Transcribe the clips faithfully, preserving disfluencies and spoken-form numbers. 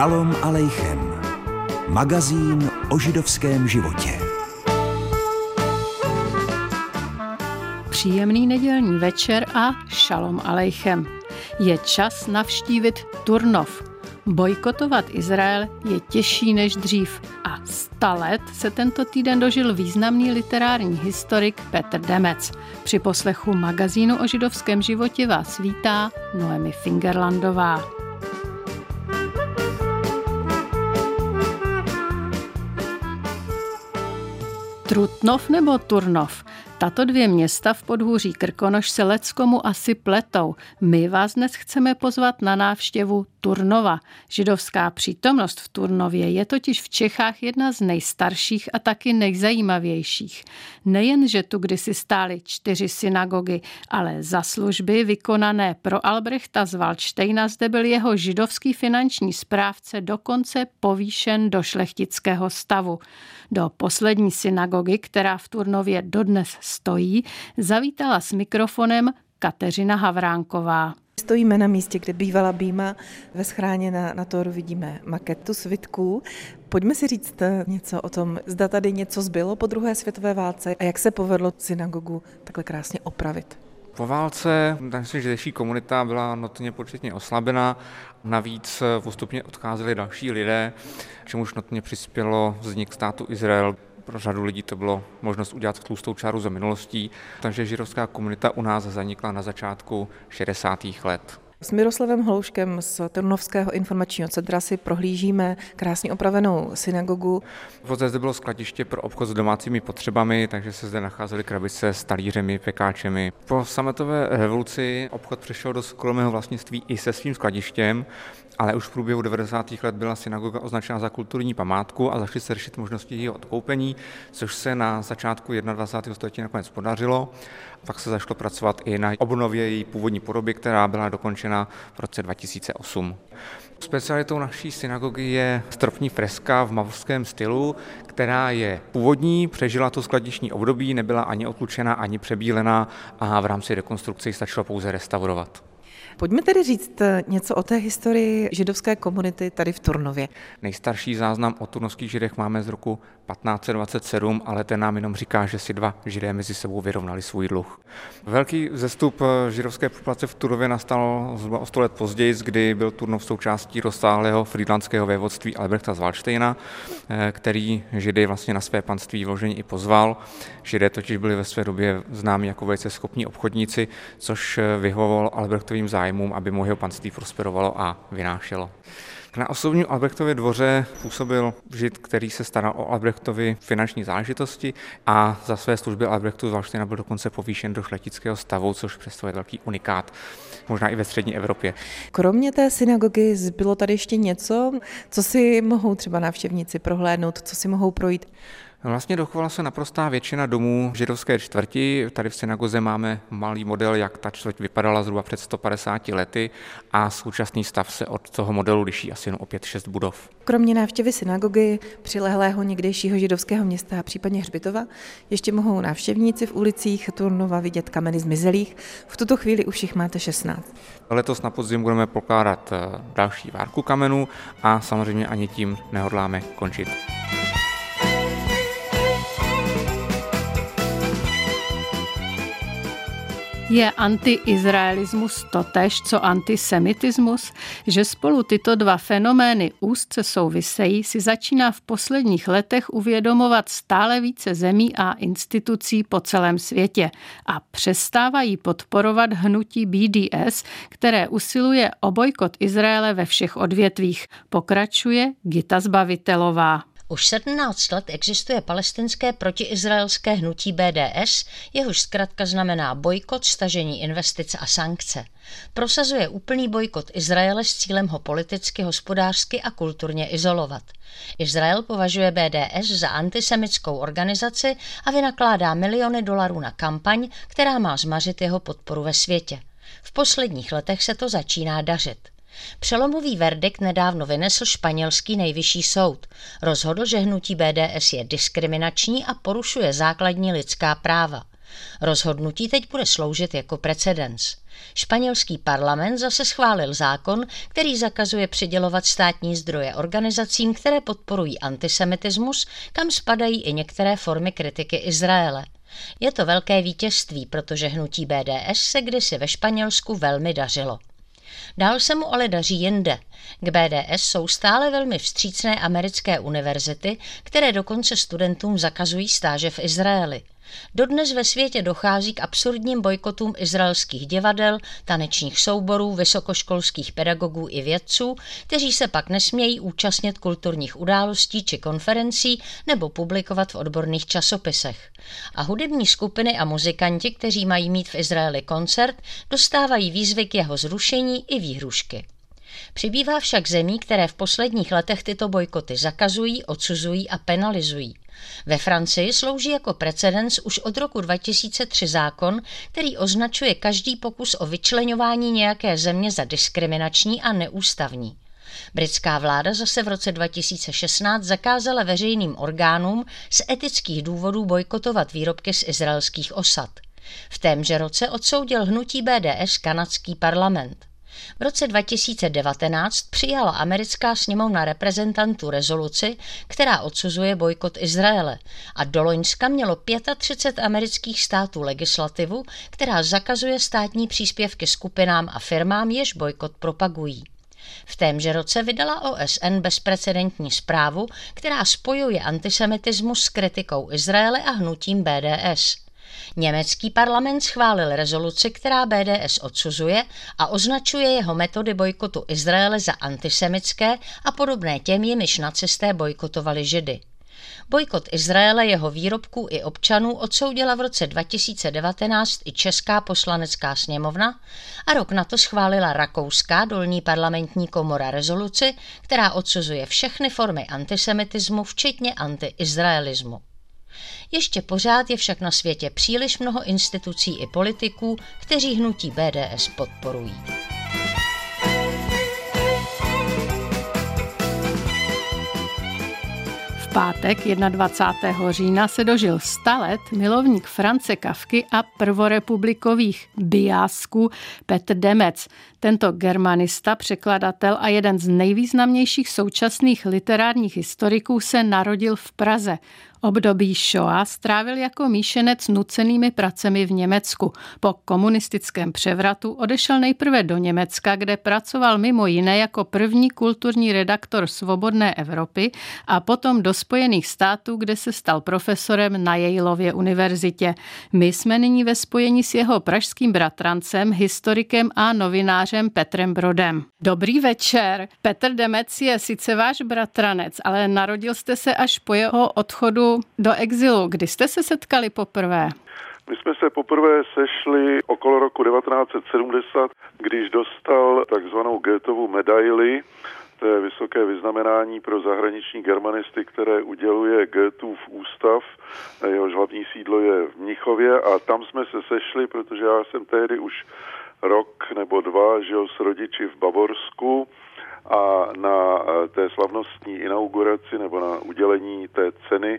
Šalom alejchem. Magazín o židovském životě. Příjemný nedělní večer a šalom alejchem. Je čas navštívit Turnov. Bojkotovat Izrael je těžší než dřív a sta let se tento týden dožil významný literární historik Peter Demetz. Při poslechu magazínu o židovském životě vás vítá Noemi Fingerlandová. Trutnov nebo Turnov? Tato dvě města v podhůří Krkonoš se leckomu asi pletou. My vás dnes chceme pozvat na návštěvu Turnova. Židovská přítomnost v Turnově je totiž v Čechách jedna z nejstarších a taky nejzajímavějších. Nejenže tu kdysi stály čtyři synagogy, ale za služby vykonané pro Albrechta z Valdštejna zde byl jeho židovský finanční správce dokonce povýšen do šlechtického stavu. Do poslední synagogy, která v Turnově dodnes stojí, zavítala s mikrofonem Kateřina Havránková. Stojíme na místě, kde bývala býma, ve schráně na, na Tóru vidíme maketu svitků. Pojďme si říct něco o tom, zda tady něco zbylo po druhé světové válce a jak se povedlo synagogu takhle krásně opravit. Po válce, myslím, že židovská komunita byla notně početně oslabená, navíc postupně odcházeli další lidé, čemuž notně přispělo vznik státu Izrael. Pro řadu lidí to bylo možnost udělat tlustou čáru za minulostí, takže židovská komunita u nás zanikla na začátku šedesátých let. S Miroslavem Holouškem z Turnovského informačního centra si prohlížíme krásně opravenou synagogu. Poté zde bylo skladiště pro obchod s domácími potřebami, takže se zde nacházely krabice s talířemi, pekáčemi. Po sametové revoluci obchod přešel do soukromého vlastnictví i se svým skladištěm, ale už v průběhu devadesátých let byla synagoga označena za kulturní památku a začaly se řešit možnosti jejího odkoupení, což se na začátku jednadvacátého století nakonec podařilo. Pak se začalo pracovat i na obnově její původní podoby, která byla dokončena v roce dva tisíce osm. Specialitou naší synagogy je stropní freska v mavřském stylu, která je původní, přežila to skladišní období, nebyla ani otlučena, ani přebílená a v rámci rekonstrukce ji stačilo pouze restaurovat. Pojďme tedy říct něco o té historii židovské komunity tady v Turnově. Nejstarší záznam o turnovských židech máme z roku patnáct dvacet sedm, ale ten nám jenom říká, že si dva židé mezi sebou vyrovnali svůj dluh. Velký zestup židovské populace v Turnově nastal zhruba o sto let později, kdy byl Turnov součástí rozsáhlého frýdlantského vévodství Albrechta z Valdštejna, který židy vlastně na své panství vložení i pozval. Židé totiž byli ve své době známi jako velice schopní obchodníci, což vyhovovalo Albrechtovým zájmům, aby mu jeho panství prosperovalo a vynášelo. Na osobním Albrechtově dvoře působil žid, který se staral o Albrechtovi finanční záležitosti a za své služby Albrechtu z Valdštejna byl dokonce povýšen do šlechtického stavu, což představuje velký unikát, možná i ve střední Evropě. Kromě té synagogy zbylo tady ještě něco, co si mohou třeba návštěvníci prohlédnout, co si mohou projít? Vlastně dochovala se naprostá většina domů židovské čtvrti. Tady v synagoze máme malý model, jak ta čtvrť vypadala zhruba před sto padesáti lety a současný stav se od toho modelu liší asi jen o pět šest budov. Kromě návštěvy synagogy, přilehlého někdejšího židovského města a případně hřbitova, ještě mohou návštěvníci v ulicích Turnova vidět kameny zmizelých. V tuto chvíli už jich máte šestnáct. Letos na podzim budeme pokládat další várku kamenů a samozřejmě ani tím nehodláme končit. Je antiizraelismus totéž co antisemitismus? Že spolu tyto dva fenomény úzce souvisejí, si začíná v posledních letech uvědomovat stále více zemí a institucí po celém světě a přestávají podporovat hnutí B D S, které usiluje o bojkot Izraele ve všech odvětvích, pokračuje Gita Zbavitelová. Už sedmnáct let existuje palestinské protiizraelské hnutí B D S, jehož zkratka znamená bojkot, stažení investic a sankce. Prosazuje úplný bojkot Izraele s cílem ho politicky, hospodářsky a kulturně izolovat. Izrael považuje B D S za antisemitskou organizaci a vynakládá miliony dolarů na kampaň, která má zmařit jeho podporu ve světě. V posledních letech se to začíná dařit. Přelomový verdikt nedávno vynesl španělský nejvyšší soud. Rozhodl, že hnutí B D S je diskriminační a porušuje základní lidská práva. Rozhodnutí teď bude sloužit jako precedens. Španělský parlament zase schválil zákon, který zakazuje přidělovat státní zdroje organizacím, které podporují antisemitismus, kam spadají i některé formy kritiky Izraele. Je to velké vítězství, protože hnutí B D S se kdysi ve Španělsku velmi dařilo. Dál se mu ale daří jinde. K B D S jsou stále velmi vstřícné americké univerzity, které dokonce studentům zakazují stáže v Izraeli. Dodnes ve světě dochází k absurdním bojkotům izraelských divadel, tanečních souborů, vysokoškolských pedagogů i vědců, kteří se pak nesmějí účastnit kulturních událostí či konferencí nebo publikovat v odborných časopisech. A hudební skupiny a muzikanti, kteří mají mít v Izraeli koncert, dostávají výzvy k jeho zrušení i výhrůžky. Přibývá však zemí, které v posledních letech tyto bojkoty zakazují, odsuzují a penalizují. Ve Francii slouží jako precedens už od roku dva tisíce tři zákon, který označuje každý pokus o vyčleňování nějaké země za diskriminační a neústavní. Britská vláda zase v roce dva tisíce šestnáct zakázala veřejným orgánům z etických důvodů bojkotovat výrobky z izraelských osad. V témže roce odsoudil hnutí B D S kanadský parlament. V roce dva tisíce devatenáct přijala americká sněmovna reprezentantů rezoluci, která odsuzuje bojkot Izraele, a do loňska mělo třicet pět amerických států legislativu, která zakazuje státní příspěvky skupinám a firmám, jež bojkot propagují. V témže roce vydala O S N bezprecedentní zprávu, která spojuje antisemitismus s kritikou Izraele a hnutím B D S. Německý parlament schválil rezoluci, která B D S odsuzuje a označuje jeho metody bojkotu Izraele za antisemitské a podobné těm, jimiž nacisté bojkotovali Židy. Bojkot Izraele, jeho výrobků i občanů odsoudila v roce dva tisíce devatenáct i Česká poslanecká sněmovna a rok na to schválila Rakouská dolní parlamentní komora rezoluci, která odsuzuje všechny formy antisemitismu, včetně antiizraelismu. Ještě pořád je však na světě příliš mnoho institucí i politiků, kteří hnutí B D S podporují. V pátek dvacátého prvního října se dožil sta let milovník France Kafky a prvorepublikových bijásků Peter Demetz. Tento germanista, překladatel a jeden z nejvýznamnějších současných literárních historiků se narodil v Praze. Období Shoah strávil jako míšenec nucenými pracemi v Německu. Po komunistickém převratu odešel nejprve do Německa, kde pracoval mimo jiné jako první kulturní redaktor Svobodné Evropy a potom do Spojených států, kde se stal profesorem na Yaleově univerzitě. My jsme nyní ve spojení s jeho pražským bratrancem, historikem a novinářem Petrem Brodem. Dobrý večer. Petr Demetz je sice váš bratranec, ale narodil jste se až po jeho odchodu do exilu. Kdy jste se setkali poprvé? My jsme se poprvé sešli okolo roku devatenáct set sedmdesát, když dostal takzvanou Goethevu medaili, to je vysoké vyznamenání pro zahraniční germanisty, které uděluje Goethův ústav. Jehož hlavní sídlo je v Mnichově a tam jsme se sešli, protože já jsem tehdy už rok nebo dva žil s rodiči v Bavorsku a na té slavnostní inauguraci nebo na udělení té ceny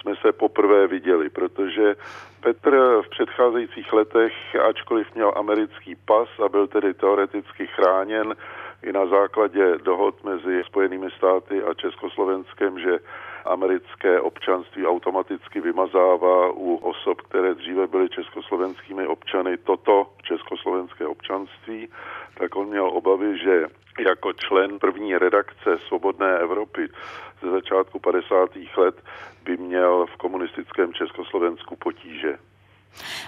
jsme se poprvé viděli, protože Petr v předcházejících letech, ačkoliv měl americký pas a byl tedy teoreticky chráněn i na základě dohod mezi Spojenými státy a Československem, že americké občanství automaticky vymazává u osob, které dříve byly československými občany, toto československé občanství, tak on měl obavy, že jako člen první redakce Svobodné Evropy ze začátku padesátých let by měl v komunistickém Československu potíže.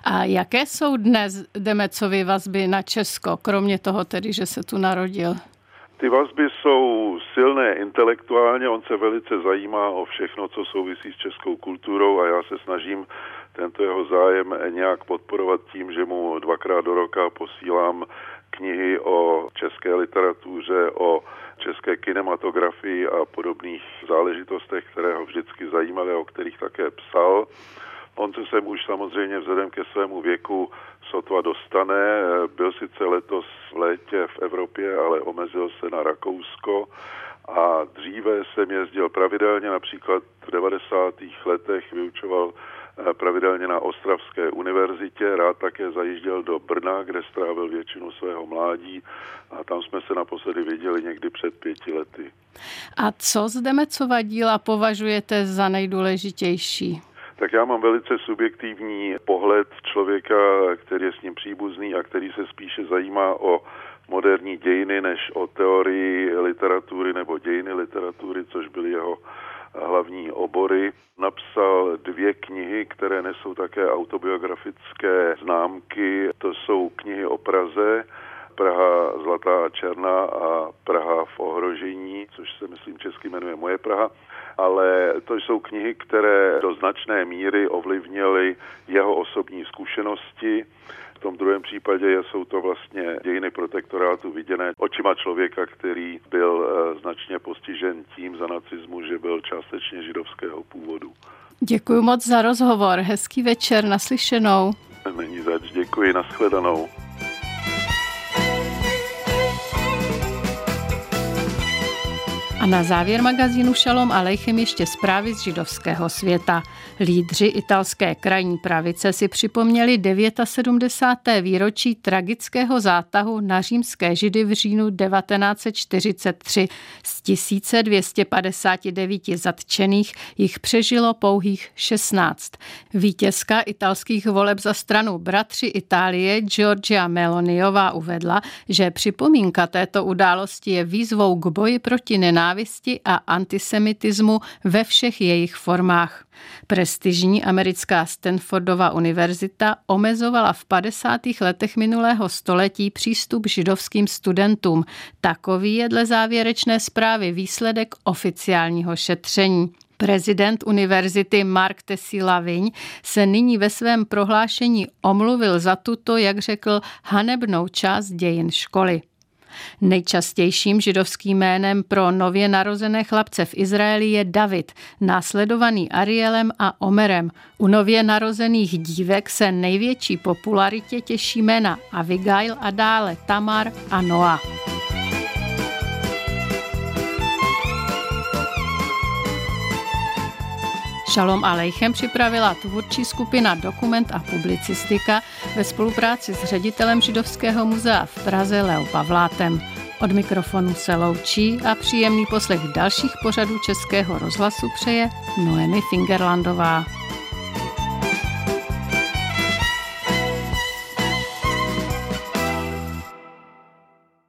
A jaké jsou dnes Demetzovy vazby na Česko, kromě toho tedy, že se tu narodil? Ty vazby jsou silné intelektuálně, on se velice zajímá o všechno, co souvisí s českou kulturou a já se snažím tento jeho zájem nějak podporovat tím, že mu dvakrát do roka posílám knihy o české literatuře, o české kinematografii a podobných záležitostech, které ho vždycky zajímaly a o kterých také psal. On se sem už samozřejmě vzhledem ke svému věku sotva dostane. Byl sice letos v létě v Evropě, ale omezil se na Rakousko a dříve jsem jezdil pravidelně, například v devadesátých letech vyučoval pravidelně na Ostravské univerzitě, rád také zajížděl do Brna, kde strávil většinu svého mládí a tam jsme se naposledy viděli někdy před pěti lety. A co z Demetzova díla považujete za nejdůležitější? Tak já mám velice subjektivní pohled člověka, který je s ním příbuzný a který se spíše zajímá o moderní dějiny než o teorii literatury nebo dějiny literatury, což byly jeho hlavní obory. Napsal dvě knihy, které nesou také autobiografické známky. To jsou knihy o Praze, Praha zlatá a černá a Praha v ohrožení, což se myslím česky jmenuje Moje Praha. Ale to jsou knihy, které do značné míry ovlivnily jeho osobní zkušenosti. V tom druhém případě jsou to vlastně dějiny protektorátu viděné očima člověka, který byl značně postižen tím za nacismu, že byl částečně židovského původu. Děkuji moc za rozhovor. Hezký večer, naslyšenou. Není zač, děkuji, nashledanou. A na závěr magazínu Šalom alejchem ještě zprávy z židovského světa. Lídři italské krajní pravice si připomněli sedmdesáté deváté výročí tragického zátahu na římské židy v říjnu devatenáct set čtyřicet tři. Z tisíc dvě stě padesát devět zatčených jich přežilo pouhých šestnáct. Vítězka italských voleb za stranu Bratři Itálie Giorgia Meloniová uvedla, že připomínka této události je výzvou k boji proti nenávisti a antisemitismu ve všech jejich formách. Prestižní americká Stanfordova univerzita omezovala v padesátých letech minulého století přístup židovským studentům. Takový je dle závěrečné zprávy výsledek oficiálního šetření. Prezident univerzity Mark Tessier-Lavigne se nyní ve svém prohlášení omluvil za tuto, jak řekl, hanebnou část dějin školy. Nejčastějším židovským jménem pro nově narozené chlapce v Izraeli je David, následovaný Arielem a Omerem. U nově narozených dívek se největší popularitě těší jména Avigail a dále Tamar a Noa. Šalom alejchem připravila tvůrčí skupina Dokument a publicistika ve spolupráci s ředitelem Židovského muzea v Praze Leo Pavlátem. Od mikrofonu se loučí a příjemný poslech dalších pořadů Českého rozhlasu přeje Noemi Fingerlandová.